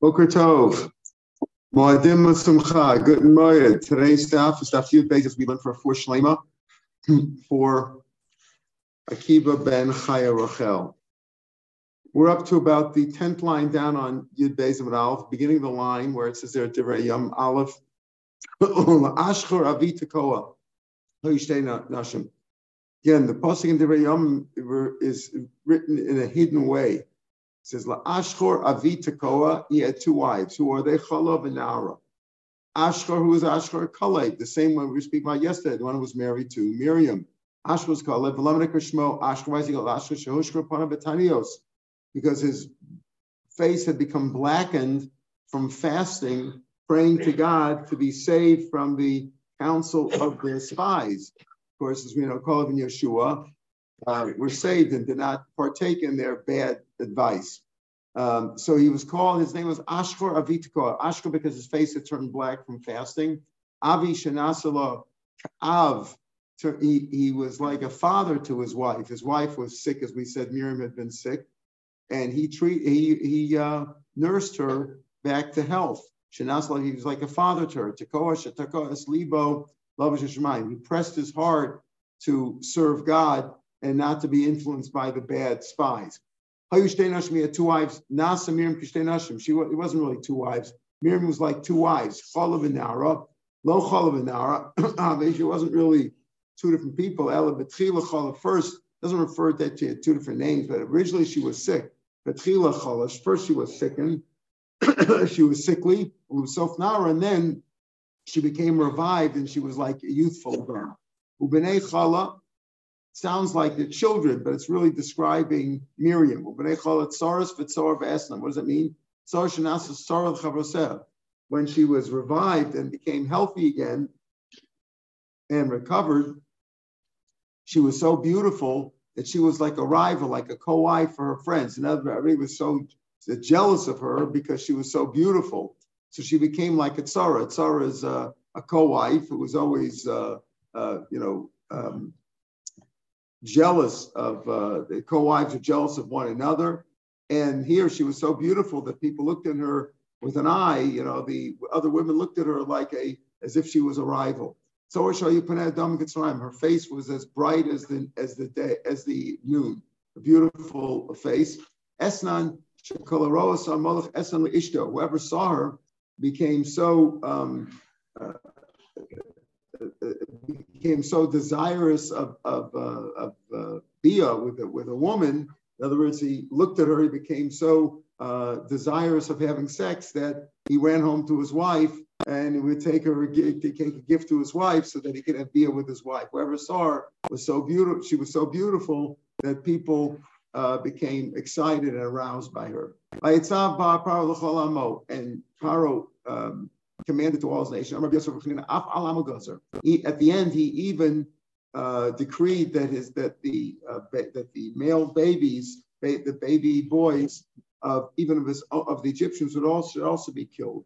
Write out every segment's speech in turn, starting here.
Boker Tov. Moedim Masumcha. Good morning. Today's staff Yud Beis. We learned for four Shlema for Akiba ben Chaya Rochel. We're up to about the 10th line down on Yud Beis and Aleph, beginning of the line where it says there Devarayam Aleph Ashkor Avitakoa Hayu Shtei Nashim. Again, the passing in Devarayam is written in a hidden way. It says, Ashkor Avitakoa, he had two wives. Who are they? Khala Vinara. Ashkar, who was Ashkar? Kalev, the same one we were speaking about yesterday, the one who was married to Miriam. Ashkar was Kalev, Velamanakashmo, Ashkarizing of Ashkar, Shahushkar Panabatanios, because his face had become blackened from fasting, praying to God to be saved from the counsel of their spies. Of course, as we know, Kalavin Yeshua were saved and did not partake in their bad advice. So he was called, his name was Ashkor Avitko, Ashkor because his face had turned black from fasting. Avi Shanasala, Av, he was like a father to his wife. His wife was sick, as we said, Miriam had been sick, and he nursed her back to health. Shanasala, he was like a father to her. Tekoash, Libo, he pressed his heart to serve God and not to be influenced by the bad spies. Hayu Shtei Nashim, he had two wives. Nasa, Miriam, Kishtei Nashim. It wasn't really two wives. Miriam was like two wives. Khala Vinara, Lo Khala Vinara. She wasn't really two different people. Aleph, Betchila Khala first. Doesn't refer that she had two different names, but originally she was sick. Betchila Khala, first she was sickened. She was sickly. Usof Nara, and then she became revived and she was like a youthful girl. Ubenei Khala. Sounds like the children, but it's really describing Miriam. What does that mean? When she was revived and became healthy again and recovered, she was so beautiful that she was like a rival, like a co-wife for her friends. And everybody was so jealous of her because she was so beautiful. So she became like a tzara. A tzara is a co-wife who was always, jealous of the co-wives are jealous of one another, and here she was so beautiful that people looked at her with an eye. You know, the other women looked at her like as if she was a rival. So her face was as bright as the day, as the noon, a beautiful face. Esnan ishto. Whoever saw her became so became so desirous of bia with a woman. In other words, he looked at her, he became so desirous of having sex that he ran home to his wife and he would take a gift to his wife so that he could have bia with his wife. Whoever saw her was so beautiful. She was so beautiful that people became excited and aroused by her. And Paro commanded to all his nation. At the end, he even decreed that the male babies, the baby boys of the Egyptians should also be killed.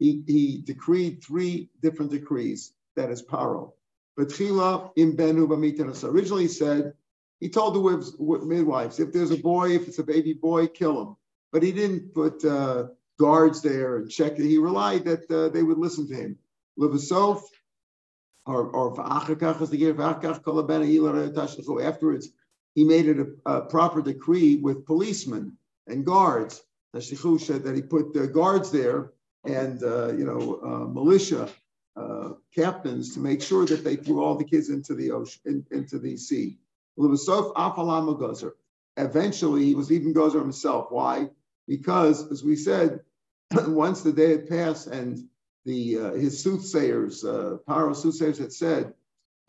He decreed three different decrees. That is Paro. Originally, he told the midwives, if there's a boy, if it's a baby boy, kill him. But he didn't put guards there and check it. He relied that they would listen to him. Livisov, or afterwards, he made it a proper decree with policemen and guards. Tashlichu said that he put guards there and militia captains to make sure that they threw all the kids into the ocean, into the sea. Livisov afalam gozer. Eventually, he was even gozer himself. Why? Because, as we said, once the day had passed and his soothsayers, Paro's soothsayers, had said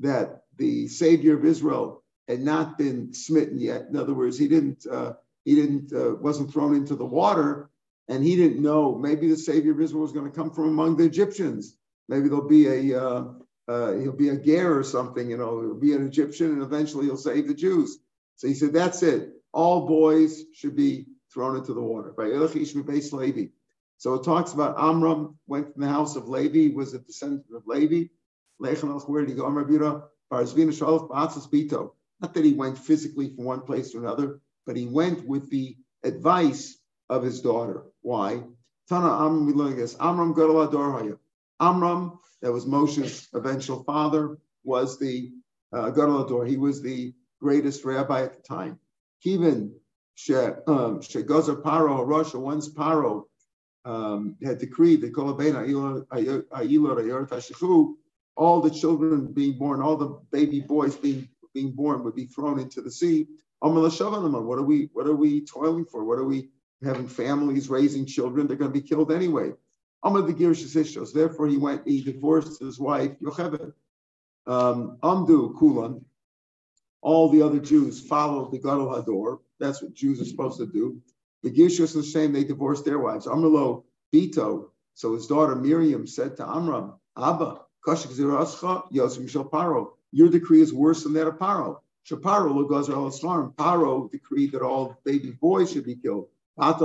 that the Savior of Israel had not been smitten yet. In other words, wasn't thrown into the water, and he didn't know. Maybe the Savior of Israel was going to come from among the Egyptians. Maybe there'll be he'll be a ger or something. You know, he'll be an Egyptian, and eventually he'll save the Jews. So he said, that's it. All boys should be thrown into the water. Bas Levi. So it talks about Amram went from the house of Levi, was a descendant of Levi. Where did he go? Not that he went physically from one place to another, but he went with the advice of his daughter. Why? Tana Amram, we learn this. Amram Gadol Hador. Amram, that was Moshe's eventual father, was the Gadol Hador. He was the greatest rabbi at the time. Even Shegozer Paro Russia, once Paro had decreed that all the children being born, all the baby boys being born would be thrown into the sea. What are we toiling for? What are we having families, raising children? They're going to be killed anyway. Therefore, he went, he divorced his wife, Yocheved. Amdu Kulan, all the other Jews followed the Gadol Hador. That's what Jews are supposed to do. The Girshus is shame, they divorced their wives. Amrlo Bito, so his daughter Miriam said to Amram, Abba, Kashik Zerascha, Yosim Shal Paro, your decree is worse than that of Paro. Shaparo Gazer al Sharm. Paro decreed that all baby boys should be killed. By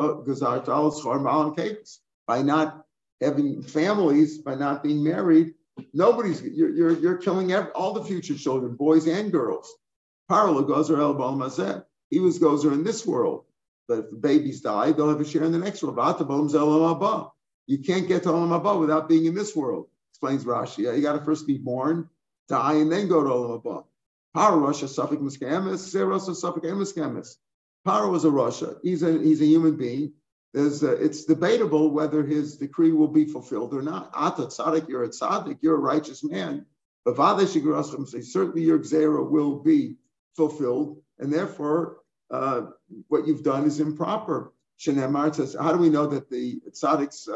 not having families, by not being married, you're killing all the future children, boys and girls. Paro Gazer al Balmazet. He was Gozer in this world. But if the babies die, they'll have a share in the next world. You can't get to Olam Habah without being in this world, explains Rashi. You got to first be born, die, and then go to Olam Habah. Paro Russia Suffolk Muskamis, Zera Suffolk Muskamis. Paro is a Russia. He's a human being. It's debatable whether his decree will be fulfilled or not. Ata tzaddik, you're a tzaddik, you're a righteous man. But certainly your Zera will be fulfilled, and therefore what you've done is improper. Shenemar says, how do we know that the tzaddik's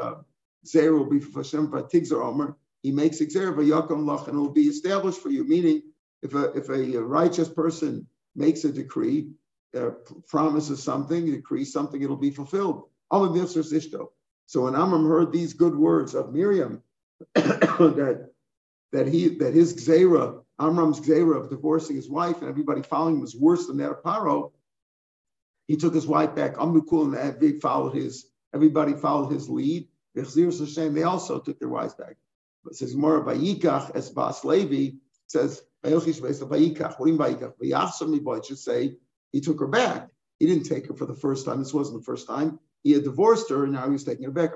Zera will be fulfilled? Tigzer Omer, he makes Zera v'yakom lach, and it will be established for you, meaning if a righteous person makes a decree, promises something, decrees something, it'll be fulfilled. So when Amram heard these good words of Miriam, that his Zera, Amram's Zera of divorcing his wife and everybody following him was worse than that of Paro, he took his wife back. Amnukul and Aviv everybody followed his lead. They also took their wives back. But it says more Bayikach as Bas Levi says, what do you mean Bayikach? Should say he took her back. He didn't take her for the first time. This wasn't the first time. He had divorced her and now he was taking her back.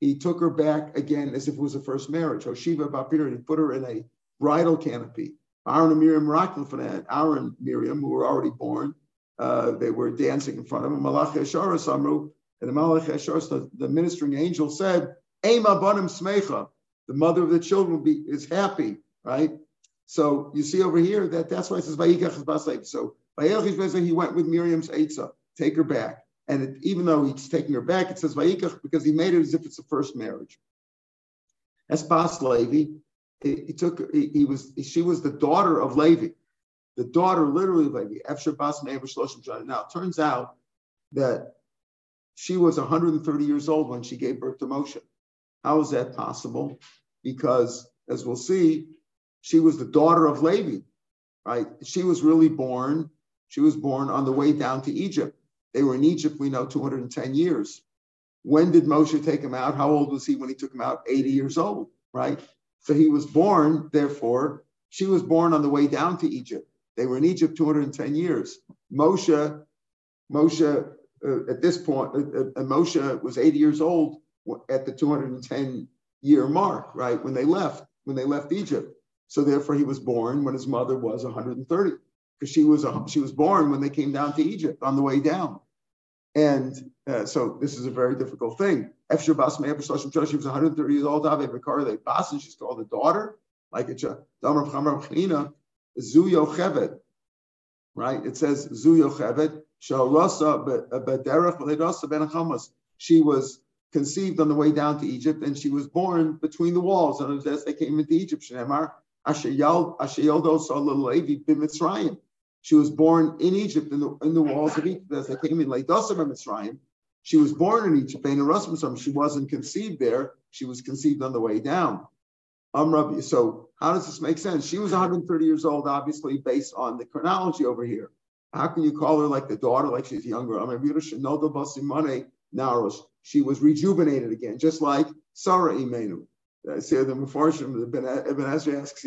He took her back again as if it was a first marriage. Hoshiva Bapir, he put her in a bridal canopy. Aaron and Miriam Raklefanan, Aaron and Miriam, who were already born, they were dancing in front of him. Malachi Ashara Samru, and the Malachi Ashara, the ministering angel, said, Ema Banim Smecha, the mother of the children is happy, right? So you see over here that's why it says, Vayikach Baslev. So he went with Miriam's Eitzah, take her back. And even though he's taking her back, it says Vayikach because he made it as if it's the first marriage. As Bas Levi, she was the daughter of Levi, the daughter literally of Levi. Now it turns out that she was 130 years old when she gave birth to Moshe. How is that possible? Because as we'll see, she was the daughter of Levi, right? She was born on the way down to Egypt. They were in Egypt, we know, 210 years. When did Moshe take him out? How old was he when he took him out? 80 years old, right? So he was born, therefore, she was born on the way down to Egypt. They were in Egypt 210 years. Moshe at this point, Moshe was 80 years old at the 210-year mark, right? When they left Egypt. So therefore, he was born when his mother was 130. Because she was born when they came down to Egypt on the way down, and so this is a very difficult thing. She was 130 years old. She's called the daughter, like a Zuyochevet, right? It says Zuyochevet. She was conceived on the way down to Egypt, and she was born between the walls. And as they came into Egypt, she was born in Egypt, in the walls of Egypt, as they came in. She was born in Egypt. She wasn't conceived there. She was conceived on the way down. So how does this make sense? She was 130 years old, obviously, based on the chronology over here. How can you call her like the daughter, like she's younger? She was rejuvenated again, just like Sarah Imenu. I say the Mefarshim, Ibn Ezra asks,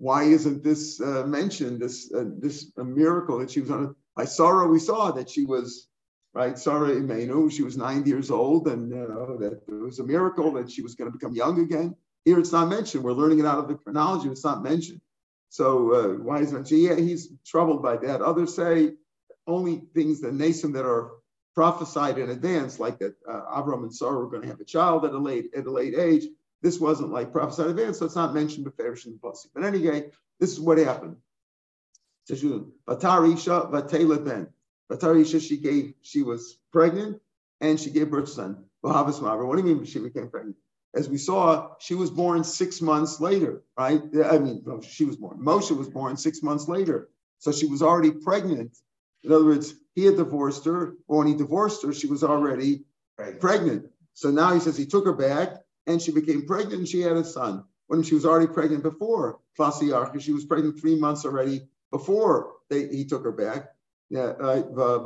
Why isn't this mentioned? This miracle that she was on. By Sarah, we saw that she was right. Sarah Imenu, she was 90 years old, and that it was a miracle that she was going to become young again. Here, it's not mentioned. We're learning it out of the chronology. It's not mentioned. So why is it? Yeah, he's troubled by that. Others say only things that Nason that are prophesied in advance, like that Avram and Sarah were going to have a child at a late age. This wasn't like prophesied in advance, so it's not mentioned beferish in the pasuk. But any case, this is what happened. Vatarisha vatelet ben. Vatarisha, she was pregnant and she gave birth to son. What do you mean she became pregnant? As we saw, she was born 6 months later, right? I mean, she was born. Moshe was born 6 months later. So she was already pregnant. In other words, he had divorced her. But when he divorced her, she was already pregnant. So now he says he took her back and she became pregnant and she had a son. When she was already pregnant before, she was pregnant 3 months already before he took her back. Yeah, the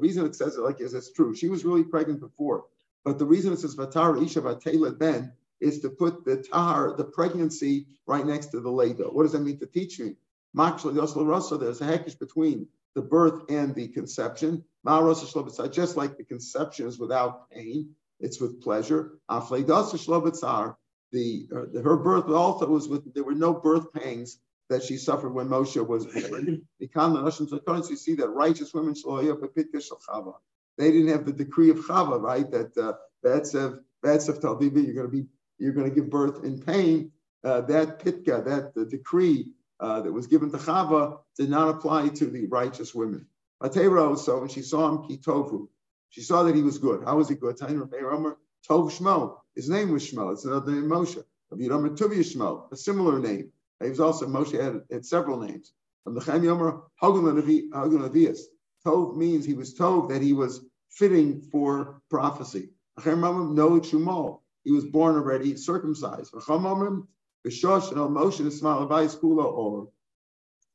reason it says it like is it's true. She was really pregnant before, but the reason it says Vatar Isha Vatelet Ben is to put the tahar, the pregnancy, right next to the leidah. What does that mean to teach me? There's a hekesh between the birth and the conception. Just like the conception is without pain, it's with pleasure. Her birth also was with, there were no birth pangs that she suffered when Moshe was pregnant. You see that righteous women, they didn't have the decree of Chava, right? That you're going to give birth in pain. That pitka, the decree that was given to Chava, did not apply to the righteous women. So when she saw him, kitovu, she saw that he was good. How was he good? Tov Shmo. His name was Shmo. It's another name, Moshe. Aviram Tuvia Shmo, a similar name. He was also, Moshe had several names. From the Chaim Yomer, Hagun Levias. Tov means he was Tov, that he was fitting for prophecy. Chaim Yomer, no Chumal. He was born already circumcised. Chaim Yomer, Bishosh and El Moshe Nismal Avayis Kula Or.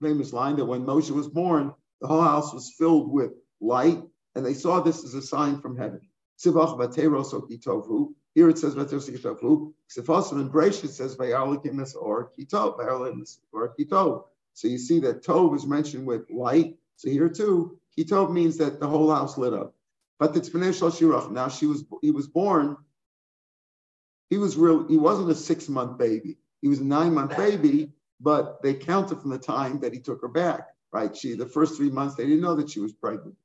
Famous line that when Moshe was born, the whole house was filled with light, and they saw this as a sign from heaven. Sivach Vateros Okitovu. Here it says Vateros Okitovu. Sifos and Brash, it says Vayarlikimus or Kitov. Vayarlikimus or Kitov. So you see that Tov is mentioned with light. So here too, Kitov means that the whole house lit up. But the Tzpanei Shal Shirach. Now he was born. He wasn't a 6 month baby. He was a 9 month baby, but they counted from the time that he took her back. Right? The first 3 months, they didn't know that she was pregnant.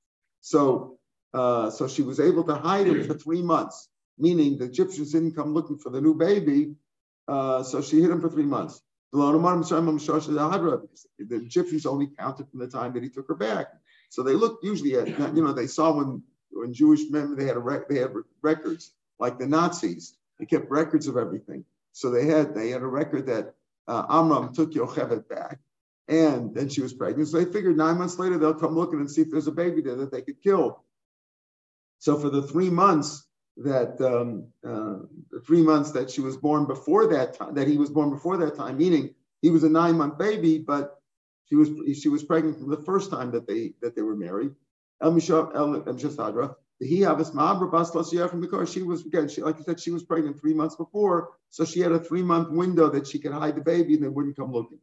So she was able to hide him for 3 months, meaning the Egyptians didn't come looking for the new baby. So she hid him for 3 months. The Egyptians only counted from the time that he took her back. So they looked usually at, they saw when Jewish men, they had records, like the Nazis. They kept records of everything. So they had a record that Amram took Yocheved back. And then she was pregnant. So they figured 9 months later, they'll come looking and see if there's a baby there that they could kill. So for the 3 months that she was born before that time, that he was born before that time, meaning he was a 9 month baby, but she was pregnant from the first time that they were married. She was, again, like I said, she was pregnant 3 months before, so she had a 3 month window that she could hide the baby and they wouldn't come looking.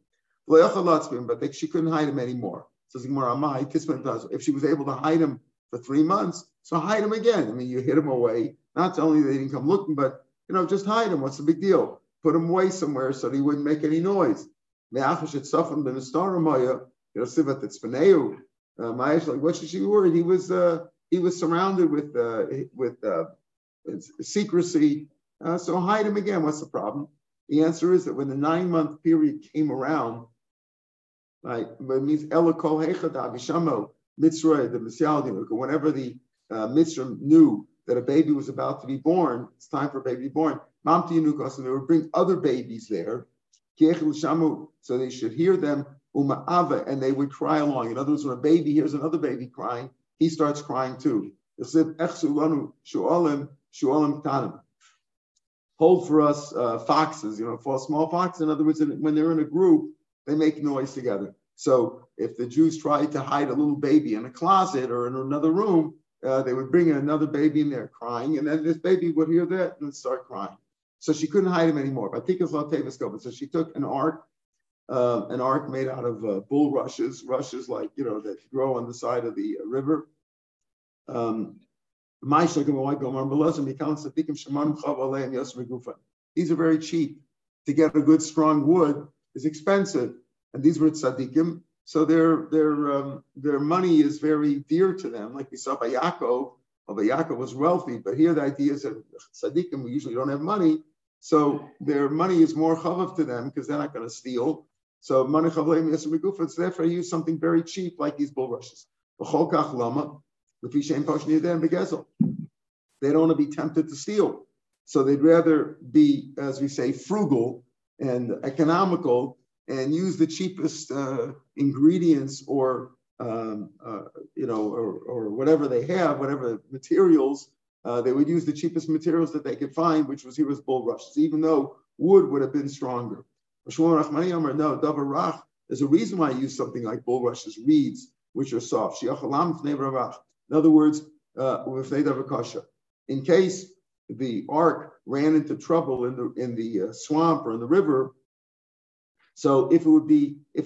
But she couldn't hide him anymore. If she was able to hide him for 3 months, so hide him again. I mean, you hid him away. Not only they didn't come looking, but just hide him. What's the big deal? Put him away somewhere so that he wouldn't make any noise. What should she be worried? He was surrounded with secrecy. So hide him again. What's the problem? The answer is that when the 9 month period came around, right, it means Elokol Hechad Avishamo Mitzray, the Mitzrayim, whenever the Mitzrayim knew that a baby was about to be born, it's time for a baby to be born, Mamti Yinukos, and they would bring other babies there, so they should hear them, Uma'ava, and they would cry along. In other words, when a baby hears another baby crying, he starts crying too. Hold for us foxes, small foxes. In other words, when they're in a group, they make noise together. So if the Jews tried to hide a little baby in a closet or in another room, they would bring another baby in there crying, and then this baby would hear that and start crying. So she couldn't hide him anymore. So she took an ark made out of bulrushes like, you know, that grow on the side of the river. These are very cheap. To get a good strong wood is expensive, and these were tzaddikim, so their money is very dear to them. Like we saw by Yaakov, was wealthy, but here the idea is that tzaddikim, we usually don't have money, so their money is more chavav to them because they're not going to steal. So money chavleim yasem begufah. So therefore, I use something very cheap like these bulrushes. They don't want to be tempted to steal. So they'd rather be, as we say, frugal and economical and use the cheapest ingredients or whatever they have, whatever materials, they would use the cheapest materials that they could find, which was here was bulrushes, even though wood would have been stronger. Shmuel Rachmani Amar, no, Davarach, there's a reason why I use something like bulrushes, reeds, which are soft. In other words, in case the ark ran into trouble in the swamp or in the river. So if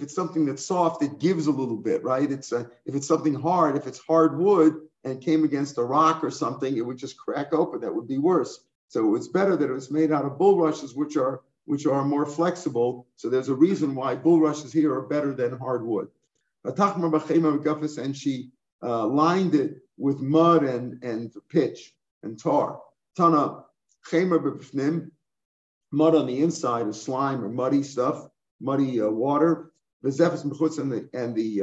it's something that's soft, it gives a little bit, right? If it's something hard, if it's hard wood and came against a rock or something, it would just crack open. That would be worse. So it's better that it was made out of bulrushes, which are more flexible. So there's a reason why bulrushes here are better than hard wood. And she lined it with mud and pitch and tar. Tana, chemer b'pnim, mud on the inside is slime or muddy stuff, muddy water. V'zefes mechutz, and the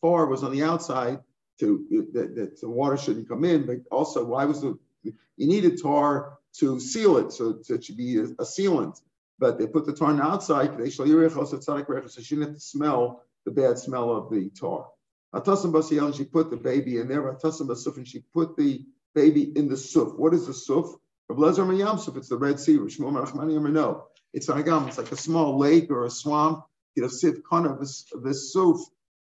tar was on the outside that the water shouldn't come in. But also, why was you needed tar to seal it, so it should be a sealant. But they put the tar on the outside, so she didn't have to smell the bad smell of the tar. Atasam b'siyel, and she put the baby in there. Atasam b'suf, and she put the baby in the suf. What is the suf? It's the Red Sea. No, it's an It's like a small lake or a swamp. This suf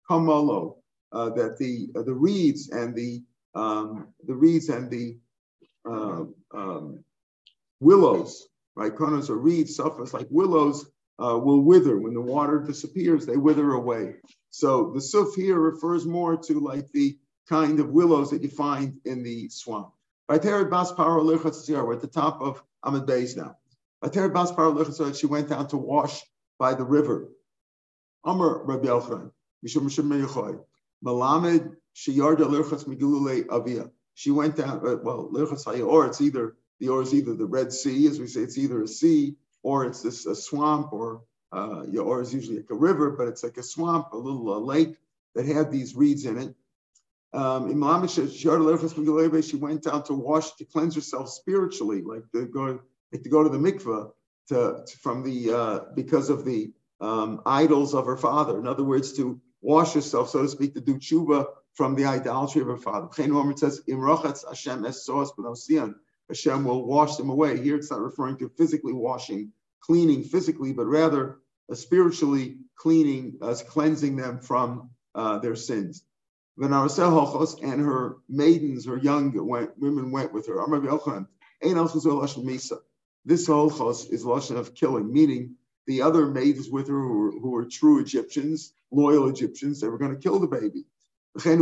kamalo, that the reeds and the willows, right? Konos or reeds, suffers like willows, will wither when the water disappears. They wither away. So the suf here refers more to like the kind of willows that you find in the swamp. We're at the top of Amud Beis now. She went down to wash by the river. Amar Rabbi Yochanan. She went down. It's either the Red Sea, as we say, it's either a sea or it's this a swamp, or it's usually like a river, but it's like a swamp, a little lake that had these reeds in it. She went down to wash, to cleanse herself spiritually, like to go to the mikveh because of the idols of her father. In other words, to wash herself, so to speak, to do tshuva from the idolatry of her father. It says, Hashem will wash them away. Here it's not referring to physically washing, cleaning physically, but rather spiritually cleaning, cleansing them from their sins. And her maidens, her young women went with her. This holchos is lashon of killing, meaning the other maidens with her who were true Egyptians, loyal Egyptians, they were going to kill the baby. I'm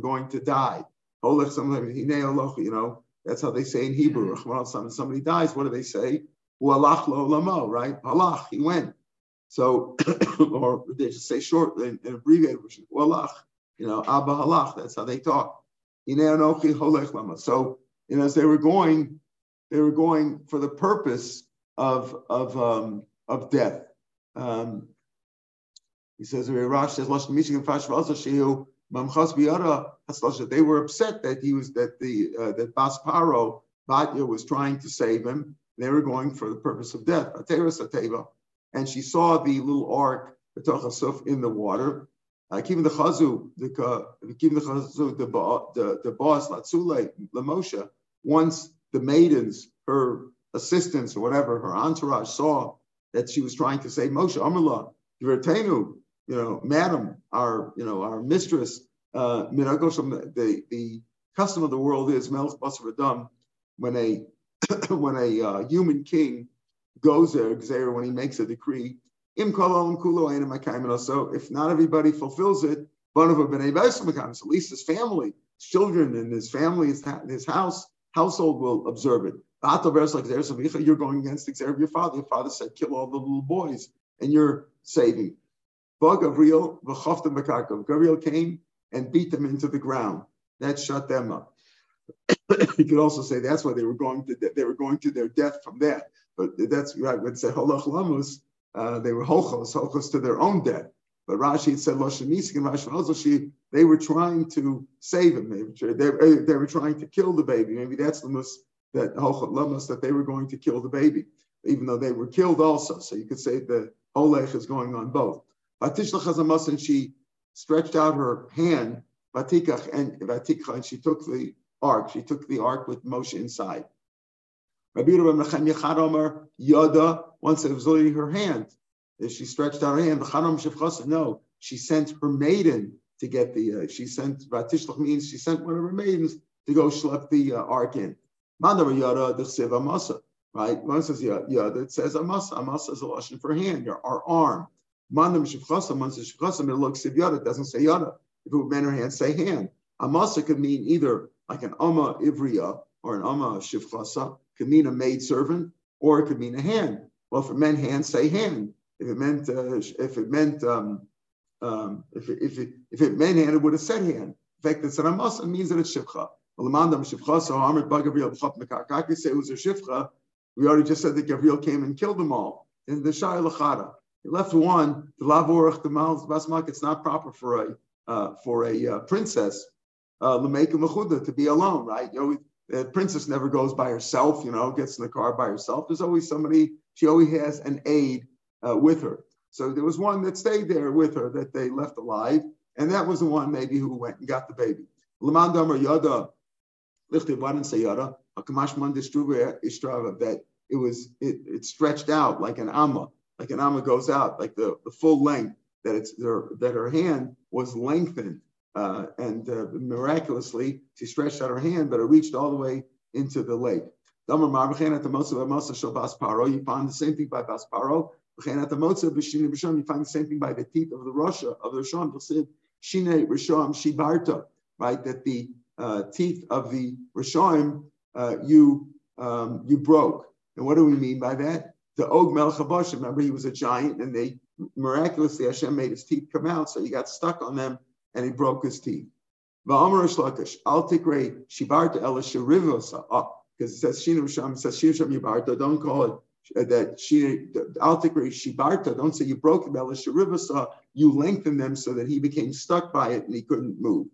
going to die. You know, that's how they say in Hebrew. When somebody dies, what do they say? Right? Halach, he went. So, or they just say short and abbreviated, which is walach, you know, Abba halach, that's how they talk. So, you know, as they were going for the purpose of death. He says, they were upset that that Bas Paro, Batya, was trying to save him. They were going for the purpose of death. And she saw the little ark in the water. Once the maidens, her assistants or whatever, her entourage, saw that she was trying to save Moshe, Amrullah, you know, madam, our mistress, the custom of the world is, when a when a human king goes there, Zera, when he makes a decree, so if not everybody fulfills it, at least his family, his children and his family, his household will observe it. You're going against the Zera of your father. Your father said, kill all the little boys, and you're saving. Gabriel came and beat them into the ground. That shut them up. You could also say that's why they were going to their death from that. But that's right. We'd say holach lamus. They were holchos to their own death. But Rashi had said Loshanisik and Rashi also they were trying to save him. They were trying to kill the baby. Maybe that's the most that holach lamus that they were going to kill the baby, even though they were killed also. So you could say the holech is going on both. Vatishlach hazamas, and she stretched out her hand. Vatikach and Vatikach, and she took the ark. She took the ark with Moshe inside. Rabbi Yehuda Yada, once it was only her hand, she stretched out her hand. No, she sent her maiden to get the. She sent Vatishlach means she sent one of her maidens to go schlep the ark in. Mandava Yada dechsev amasa. Right, one says Yada, it says amasa. Amasa is a lashon for hand or arm. Mandam shivchasam, one says shivchasam. It looks if Yada, it doesn't say Yada. If it would mean her hand, say hand. Amasa could mean either like an ama ivriya or an ama shivchasa, could mean a maidservant, or it could mean a hand. Well, if it meant hand, say hand. If it meant hand, it would have said hand. In fact, it's an amasa, it means that it's shivcha. I could say it was a shivcha. We already just said that Gabriel came and killed them all. And the shayla chada, he left one. The lavorach the mouth basmak. It's not proper for a princess. To be alone, right? You know, the princess never goes by herself, you know, gets in the car by herself. There's always somebody, she always has an aide with her. So there was one that stayed there with her that they left alive, and that was the one maybe who went and got the baby. Lamandam or Yada, Lichtivan and Sayada, a Kamashmandistruva Istrava, that it was it stretched out like an amma goes out, like the full length, that it's that her hand was lengthened. And miraculously, she stretched out her hand, but it reached all the way into the lake. You find the same thing by Bas Paro. You find the same thing by the teeth of the Russia, of the Rishon. Right, that the teeth of the Rishon you broke. And what do we mean by that? The Og Melech HaBosh, remember he was a giant, and they miraculously Hashem made his teeth come out, so he got stuck on them. And he broke his teeth. Because it says Shibarta, don't call it that Shibarta, don't say you broke them, you lengthened them so that he became stuck by it and he couldn't move.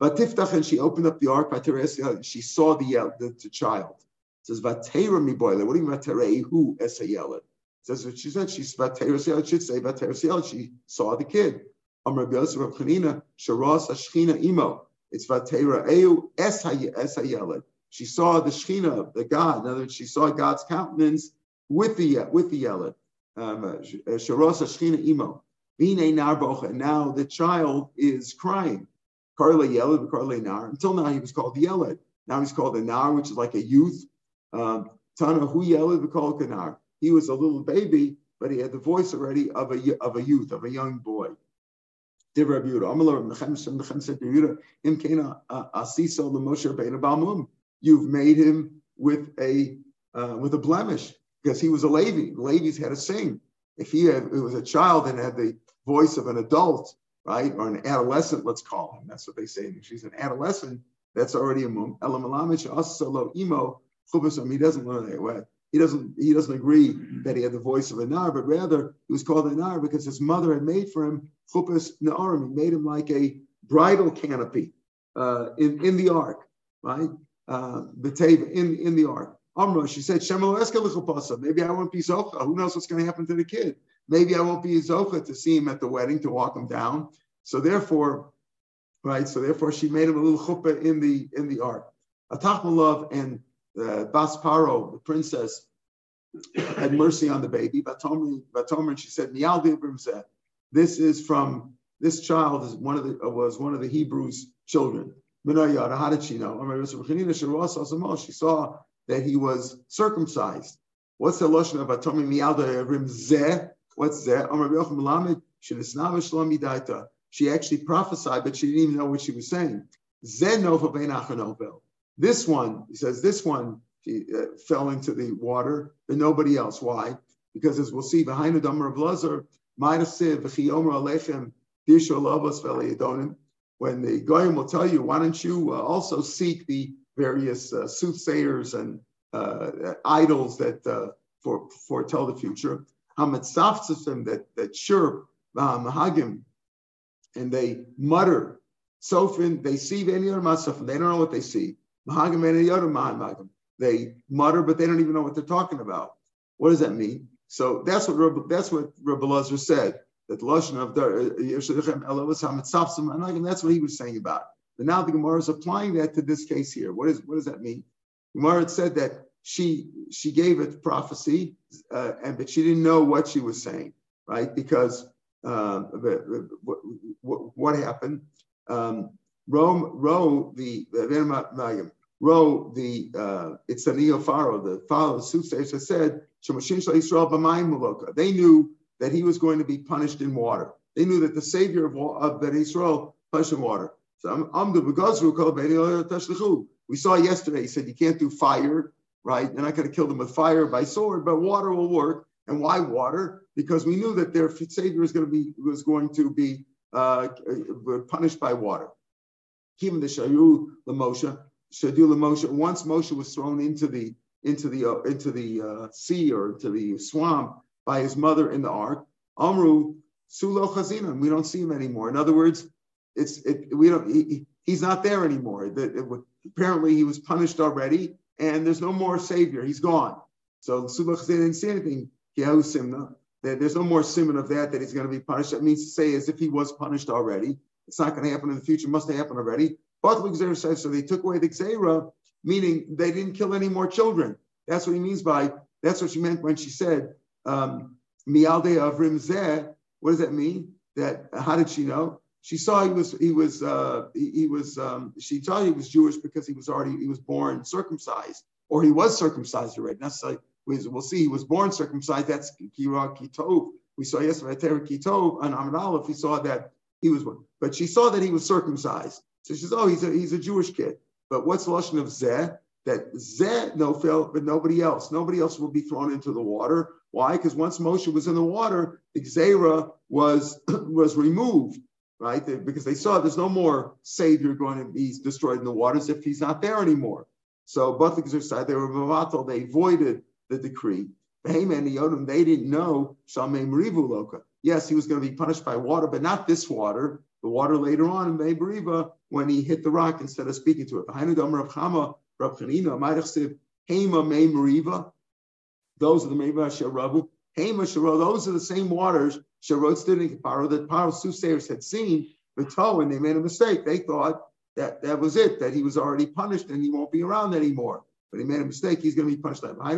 But Tiftach, and she opened up the ark, and she saw the child. It says, what do you mean Vaterehu Esayelad? It says what she said, she saw the kid. It's Vatera'eu es hayeled. She saw the Shechina, the God. In other words, she saw God's countenance with the Yeled. Sharasa Shechina imo. Vine nar bocha. Now the child is crying. Karle Yeled, Karle nar. Until now he was called the Yeled. Now he's called the nar, which is like a youth. Tana hu Yeled v'kol kanar. He was a little baby, but he had the voice already of a youth, of a young boy. You've made him with a blemish, because he was a Levi. Levi's had a sing. If it was a child and had the voice of an adult, right, or an adolescent, let's call him. That's what they say. If she's an adolescent, that's already a mum. He doesn't learn that way. He doesn't agree that he had the voice of a nar, but rather he was called a nar because his mother had made for him chuppahs na'arim. He made him like a bridal canopy in the ark, right? The table in the ark. Amram, she said, Shem lo eske l'chuppasa. Maybe I won't be zochah. Who knows what's going to happen to the kid? Maybe I won't be zochah to see him at the wedding, to walk him down. So therefore, right? So therefore, she made him a little chuppah in the ark. Atach malav and Bas Paro, the princess, had mercy on the baby. Batomri, she said, this child was one of the Hebrews' children. How did she know? She saw that he was circumcised. What's the lashon of atomim miyalda rim zeh? What's zeh? Amar Yochum Lamed shenisnam shlami daita. She actually prophesied, but she didn't even know what she was saying. Zeh nova benachanovel. This one, he says, this one fell into the water, but nobody else. Why? Because as we'll see, behind the Damar of Lazar, Ma'asiv v'chiyomer alechem disho lavos v'leidonim. When the goyim will tell you, why don't you also seek the various soothsayers and idols that foretell the future? Hamatzaftzim that chirp, mahagim, and they mutter. Sofin, they see any other masafim. They don't know what they see. Mahagim any other mahagim. They mutter, but they don't even know what they're talking about. What does that mean? So that's what Rebbe Lazar said. That lashon of Yeshadichem Elavos Hamitzavsim Anagim. That's what he was saying about. But now the Gemara is applying that to this case here. What does that mean? Gemara had said that she gave it prophecy, but she didn't know what she was saying, right? Because what happened? It's an Eopharo, the father of the soothsayers, that said they knew that he was going to be punished in water. They knew that the savior of Ben Israel punished in water. So we saw yesterday, he said, you can't do fire, right? You're not going to kill them with fire by sword, but water will work. And why water? Because we knew that their savior was going to be punished by water. Once Moshe was thrown into the sea or into the swamp by his mother in the ark, Amru Sulo Chazinan. We don't see him anymore. In other words, he's not there anymore. Apparently, he was punished already, and there's no more savior. He's gone. So Sulo Chazinan didn't see anything. There's no more simon of that he's going to be punished. That means to say as if he was punished already. It's not going to happen in the future. It must have happened already. But Zera says, so they took away the Zera, meaning they didn't kill any more children. That's what he means by, that's what she meant when she said, Mialde Avrim Zeh. What does that mean? That, how did she know? She saw she thought he was Jewish because he was born circumcised, or he was circumcised already. That's like, we'll see, he was born circumcised. That's Kira Kitov. We saw yesterday, Tera Kitov, and Amid Aleph, he saw that he was one. But she saw that he was circumcised. So she says, oh, he's a Jewish kid. But what's the lashon of Zeh? That Zeh no fell, but nobody else. Nobody else will be thrown into the water. Why? Because once Moshe was in the water, the Zera was removed, right? Because they saw there's no more savior going to be destroyed in the waters if he's not there anymore. So, but the side, they were mavatal, they voided the decree. Behemah Yodam, they didn't know Shamei Merivu Loka. Yes, he was going to be punished by water, but not this water. The water later on in Bnei Beriva, when he hit the rock instead of speaking to it. Those are the Meriva Sherabu. Hema Shero, those are the same waters Sherod stood in Paro that Paro's soothsayers had seen, Bito, and they made a mistake. They thought that was it, that he was already punished and he won't be around anymore. But he made a mistake, he's going to be punished. That's why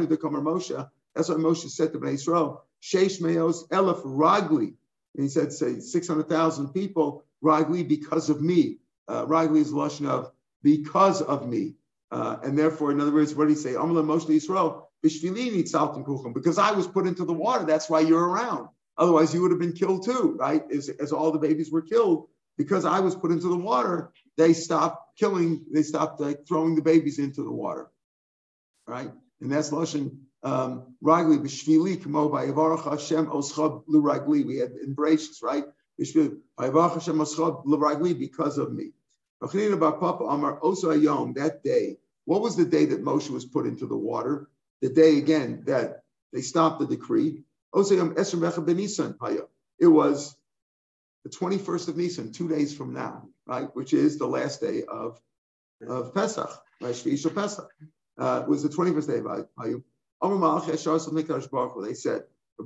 Moshe said to Bnei Israel, Sheish Meos Elef Ragli. And he said, say, 600,000 people, Ragli, because of me. Ragli is lashon of because of me. And therefore, in other words, what did he say? Amla Moshe Yisrael, Bishvilini Tzaltim Kuchum, because I was put into the water, that's why you're around. Otherwise, you would have been killed too, right? As all the babies were killed, because I was put into the water, they stopped killing, they stopped throwing the babies into the water, right? And that's lashon. Ragli b'shvili k'mo b'yivarach Hashem oscha l'ragli. We had embraces, right? B'shvili b'yivarach Hashem oscha l'ragli, because of me. B'chnina b'papa amar osa hayom, that day. What was the day that Moshe was put into the water? The day again that they stopped the decree. Osa hayom esrim v'echa b'nisan hayom. It was the 21st of Nisan, 2 days from now, right? Which is the last day of Pesach, right? Shvi'isha Pesach. It was the 21st day of Hayom. They said, the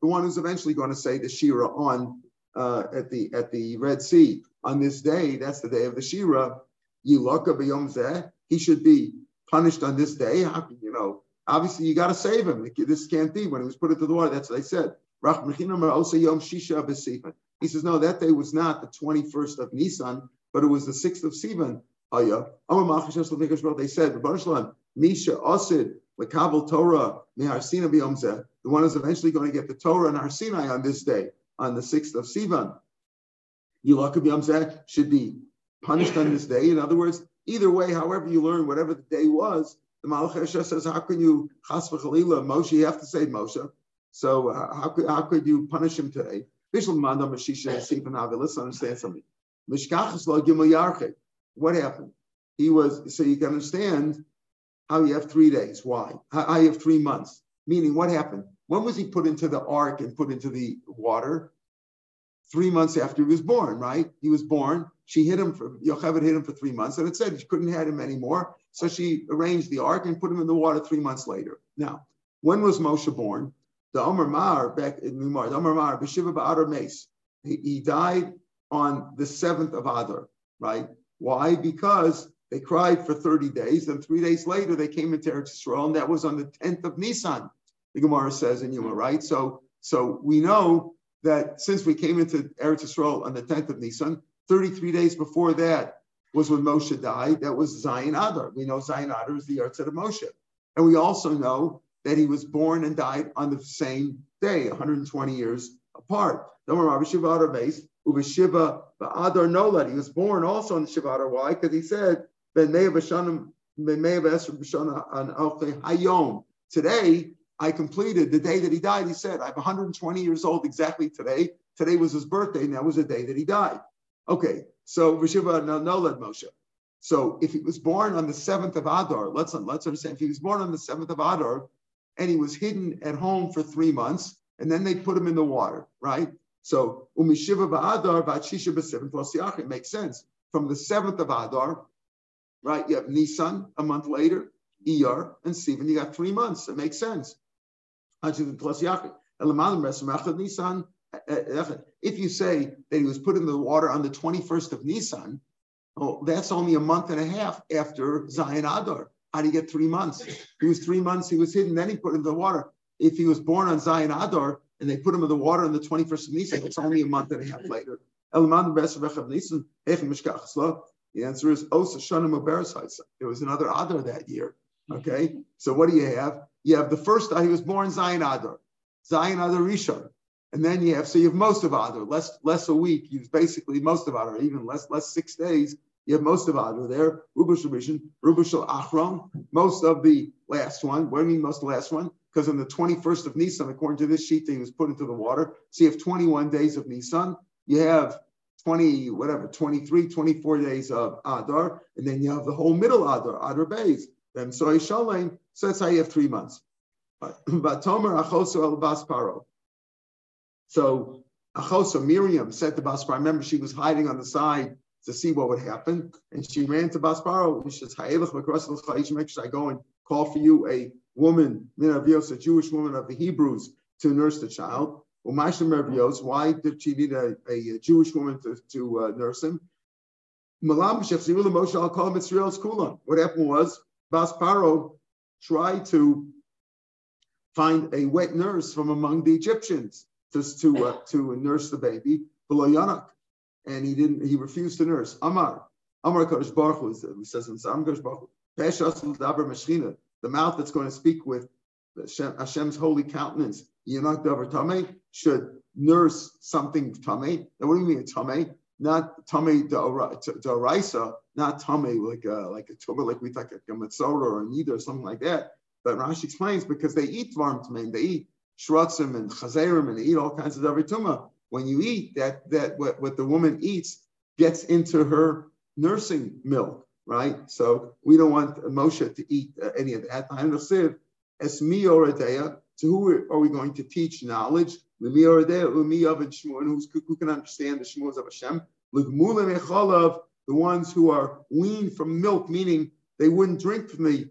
one who's eventually going to say the Shira on at the Red Sea on this day, that's the day of the Shira. He should be punished on this day. You know, obviously you got to save him. This can't be when he was put into the water. That's what they said. He says, no, that day was not the 21st of Nisan, but it was the 6th of Sivan. They said, Misha Asid, Lakabal Torah, Meharsina Biyomzeh, the one who's eventually going to get the Torah and Har Sinai on this day, on the 6th of Sivan, Yilakab Yomzeh should be punished on this day. In other words, either way, however you learn, whatever the day was, the Malach Esher says, how can you, Chas v'chalila, Moshe, you have to save Moshe. So how could you punish him today? Let's understand something. What happened? So you can understand how you have 3 days. Why? How you have 3 months. Meaning, what happened? When was he put into the ark and put into the water? 3 months after he was born, right? He was born. She hid him for, Yocheved hid him for 3 months. And it said she couldn't have him anymore. So she arranged the ark and put him in the water 3 months later. Now, when was Moshe born? The Amar Mar, back in Mimar, the Amar Mar, B'Shiva Ba'adar Meis. He died on the 7th of Adar, right? Why? Because they cried for 30 days. Then 3 days later, they came into Eretz Yisrael, and that was on the 10th of Nisan, the Gemara says in Yuma, right? So we know that since we came into Eretz Yisrael on the 10th of Nisan, 33 days before that was when Moshe died. That was Zion Adar. We know Zion Adar is the Yahrzeit of Moshe. And we also know that he was born and died on the same day, 120 years apart. He was born also on the Shiva Adar. Why? Because he said, today, I completed the day that he died. He said, I'm 120 years old exactly today. Today was his birthday, and that was the day that he died. Okay, so Rishiva Nolad Moshe. So if he was born on the 7th of Adar, let's understand, if he was born on the 7th of Adar, and he was hidden at home for 3 months, and then they put him in the water, right? So Umishiva Ba'adar Ba'chisha B'Seventh Losiach, it makes sense. From the 7th of Adar, right, you have Nisan a month later, Iyar, and Sivan, you got 3 months. It makes sense. If you say that he was put in the water on the 21st of Nisan, well, that's only a month and a half after Zion Adar. How do you get 3 months? He was 3 months, he was hidden, then he put in the water. If he was born on Zion Adar and they put him in the water on the 21st of Nisan, it's only a month and a half later. The answer is, there was another Adar that year. Okay, so what do you have? You have the first, he was born Zion Adar Rishon. And then you have, so you have most of Adar, less a week, you basically most of Adar, even less 6 days, you have most of Adar there, Rubushal Rishon, Rubushal Achron, most of the last one. What do you mean most of the last one? Because on the 21st of Nisan, according to this sheet, he was put into the water. So you have 21 days of Nisan, you have 24 days of Adar, and then you have the whole middle Adar, Adar Beis, then Soy Shalem, so that's how you have 3 months. But Tomer Achosu El Bas Paro. So Achosa, Miriam, said to Basparo, remember she was hiding on the side to see what would happen. And she ran to Basparo, and she says, should I go and call for you a woman, a Jewish woman of the Hebrews, to nurse the child? Why did she need a Jewish woman to nurse him? What happened was, Basparo tried to find a wet nurse from among the Egyptians to nurse the baby, and he refused to nurse. Amar Kodesh Baruch Hu, who says in Amar Kodesh Baruch Hu, the mouth that's going to speak with Hashem's holy countenance, Yanok Davar Tameh, should nurse something Tameh. Now, what do you mean Tameh? Not Tameh D'Oraisa, not Tameh like a tuber, like we talk a Matzora or a Nida or something like that. But Rashi explains because they eat Dvarim Tameh, they eat Shrotzim and Chazerim, and they eat all kinds of Davar Tumah. When you eat, that what the woman eats gets into her nursing milk, right? So we don't want Moshe to eat any of that. So who are we going to teach knowledge? Who can understand the Shmuels of Hashem? The ones who are weaned from milk, meaning they wouldn't drink from the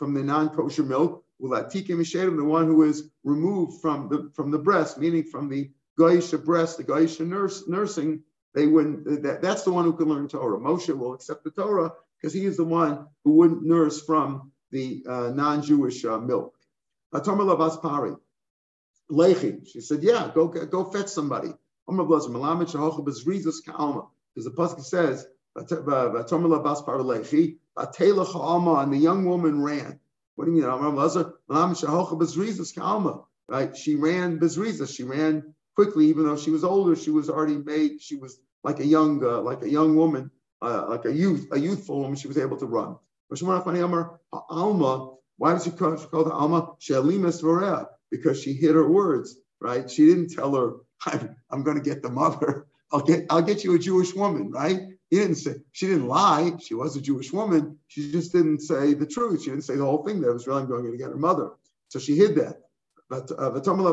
non-kosher milk. The one who is removed from the breast, meaning from the Goyisha breast, the Goyisha nursing, they wouldn't. That's the one who can learn Torah. Moshe will accept the Torah because he is the one who wouldn't nurse from the non-Jewish milk. She said, "Yeah, go fetch somebody." Because the pasuk says And the young woman ran. What do you mean? Right? She ran bezriza. She ran quickly, even though she was older. She was already made. She was like a young woman, like a youthful woman. She was able to run. Why did she call the Alma? She'alimas Vorea, because she hid her words. Right? She didn't tell her, "I'm going to get the mother. I'll get you a Jewish woman." Right? He didn't say, she didn't lie. She was a Jewish woman. She just didn't say the truth. She didn't say the whole thing. That was really going to get her mother. So she hid that. But so Basparo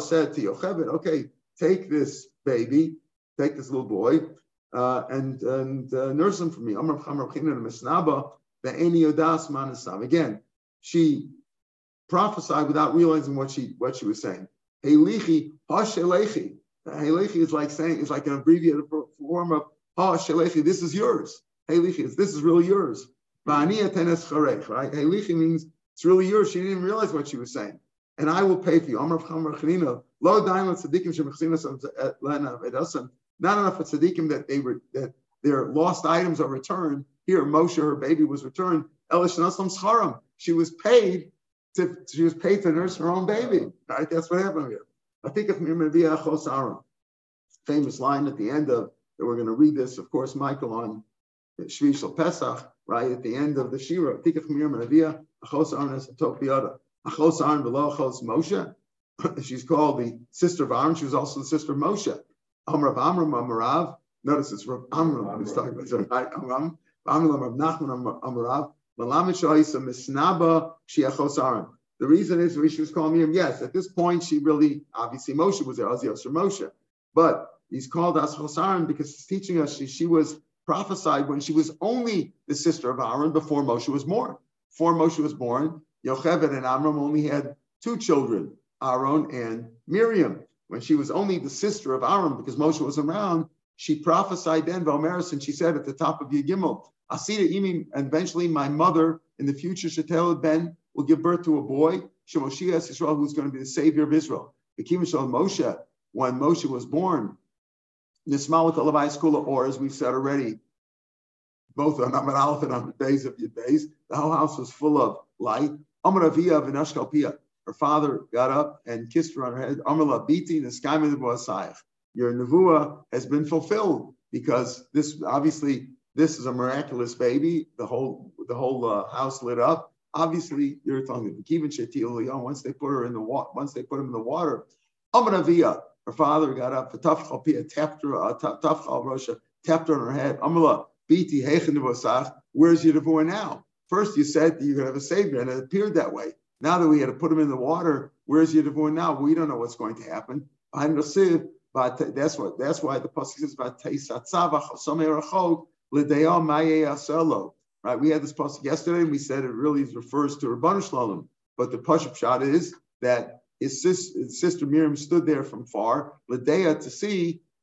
said to Yocheved, "Okay, take this baby, take this little boy, and nurse him for me." Again, she prophesied without realizing what she was saying. Hashelechi. Helechi is like saying, it's like an abbreviated form of Hashelechi. This is yours. Helechi, this is really yours. Right? Helechi means it's really yours. She didn't realize what she was saying. And I will pay for you. Not enough for tzaddikim that their lost items are returned. Here, Moshe, her baby, was returned. She was paid to nurse her own baby. Right? That's what happened here. I think of Miriam Aaron, famous line at the end of that. We're going to read this, of course, Michael, on Shvishal Pesach, right at the end of the Shira. I think of Miriam Achos Aaron as a Topiota. Achos Aaron below Achos Moshe. She's called the sister of Aaron. She was also the sister of Moshe. Amram Amarav. Notice it's Amram who's talking about it. Right? Amram Nachman Amarav. Malamit Shahisa Misnaba She Achos Aaron. The reason is she was calling Miriam. Yes, at this point, she really, obviously Moshe was there, Azios or Moshe. But he's called Ashchur Aaron because it's teaching us she was prophesied when she was only the sister of Aaron before Moshe was born. Before Moshe was born, Yocheved and Amram only had two children, Aaron and Miriam. When she was only the sister of Aaron, because Moshe was around, she prophesied then, Valmeris, and she said at the top of Yigimel, Asida Imi, and eventually my mother in the future, Shetel Ben, will give birth to a boy, Shemoshiach Israel, who's going to be the savior of Israel. Moshe, when Moshe was born, Nismalach Levi Skula, or as we've said already, both on Amar Aleph and on the days of Yud Beis, the whole house was full of light. Amar Avia v'Nashkalpia, her father got up and kissed her on her head. Amar Labiti Neskayim Nevuasayach, your nevuah has been fulfilled, because this obviously this is a miraculous baby. The whole house lit up. Obviously, you're talking to once they put her in the water, once they put him in the water, her father got up, tapped her on her head. Where's your nevuah now? First, you said that you're going to have a savior, and it appeared that way. Now that we had to put him in the water, where's your nevuah now? We don't know what's going to happen. That's why the pasuk says, right, we had this pasuk yesterday, and we said it really refers to Rabbanus Shalom. But the pasuk shot is that his sister Miriam stood there from far, Ledea,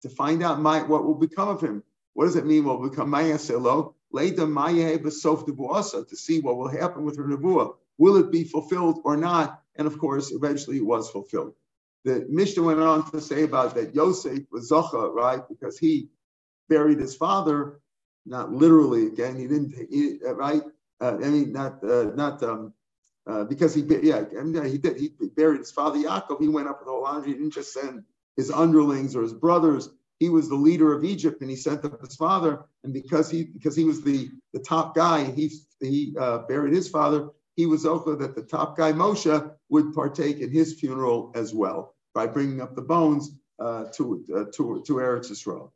to find out what will become of him. What does it mean? What will become Maya Selo? Leda Maya Basof Debuasa, to see what will happen with her nevuah. Will it be fulfilled or not? And of course, eventually it was fulfilled. The Mishnah went on to say about that Yosef was Zocha, right, because he buried his father. Not literally, again, he didn't, right? Because he buried his father Yaakov. He went up with the whole laundry. He didn't just send his underlings or his brothers. He was the leader of Egypt, and he sent up his father. And because he was the top guy, he buried his father. He was also that the top guy Moshe would partake in his funeral as well by bringing up the bones to Eretz Yisrael.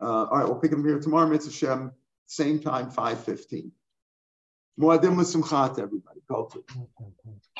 All right, we'll pick them here tomorrow, Mitzvah Hashem, same time, 5:15. Moadim l'simchat, everybody. Go to it.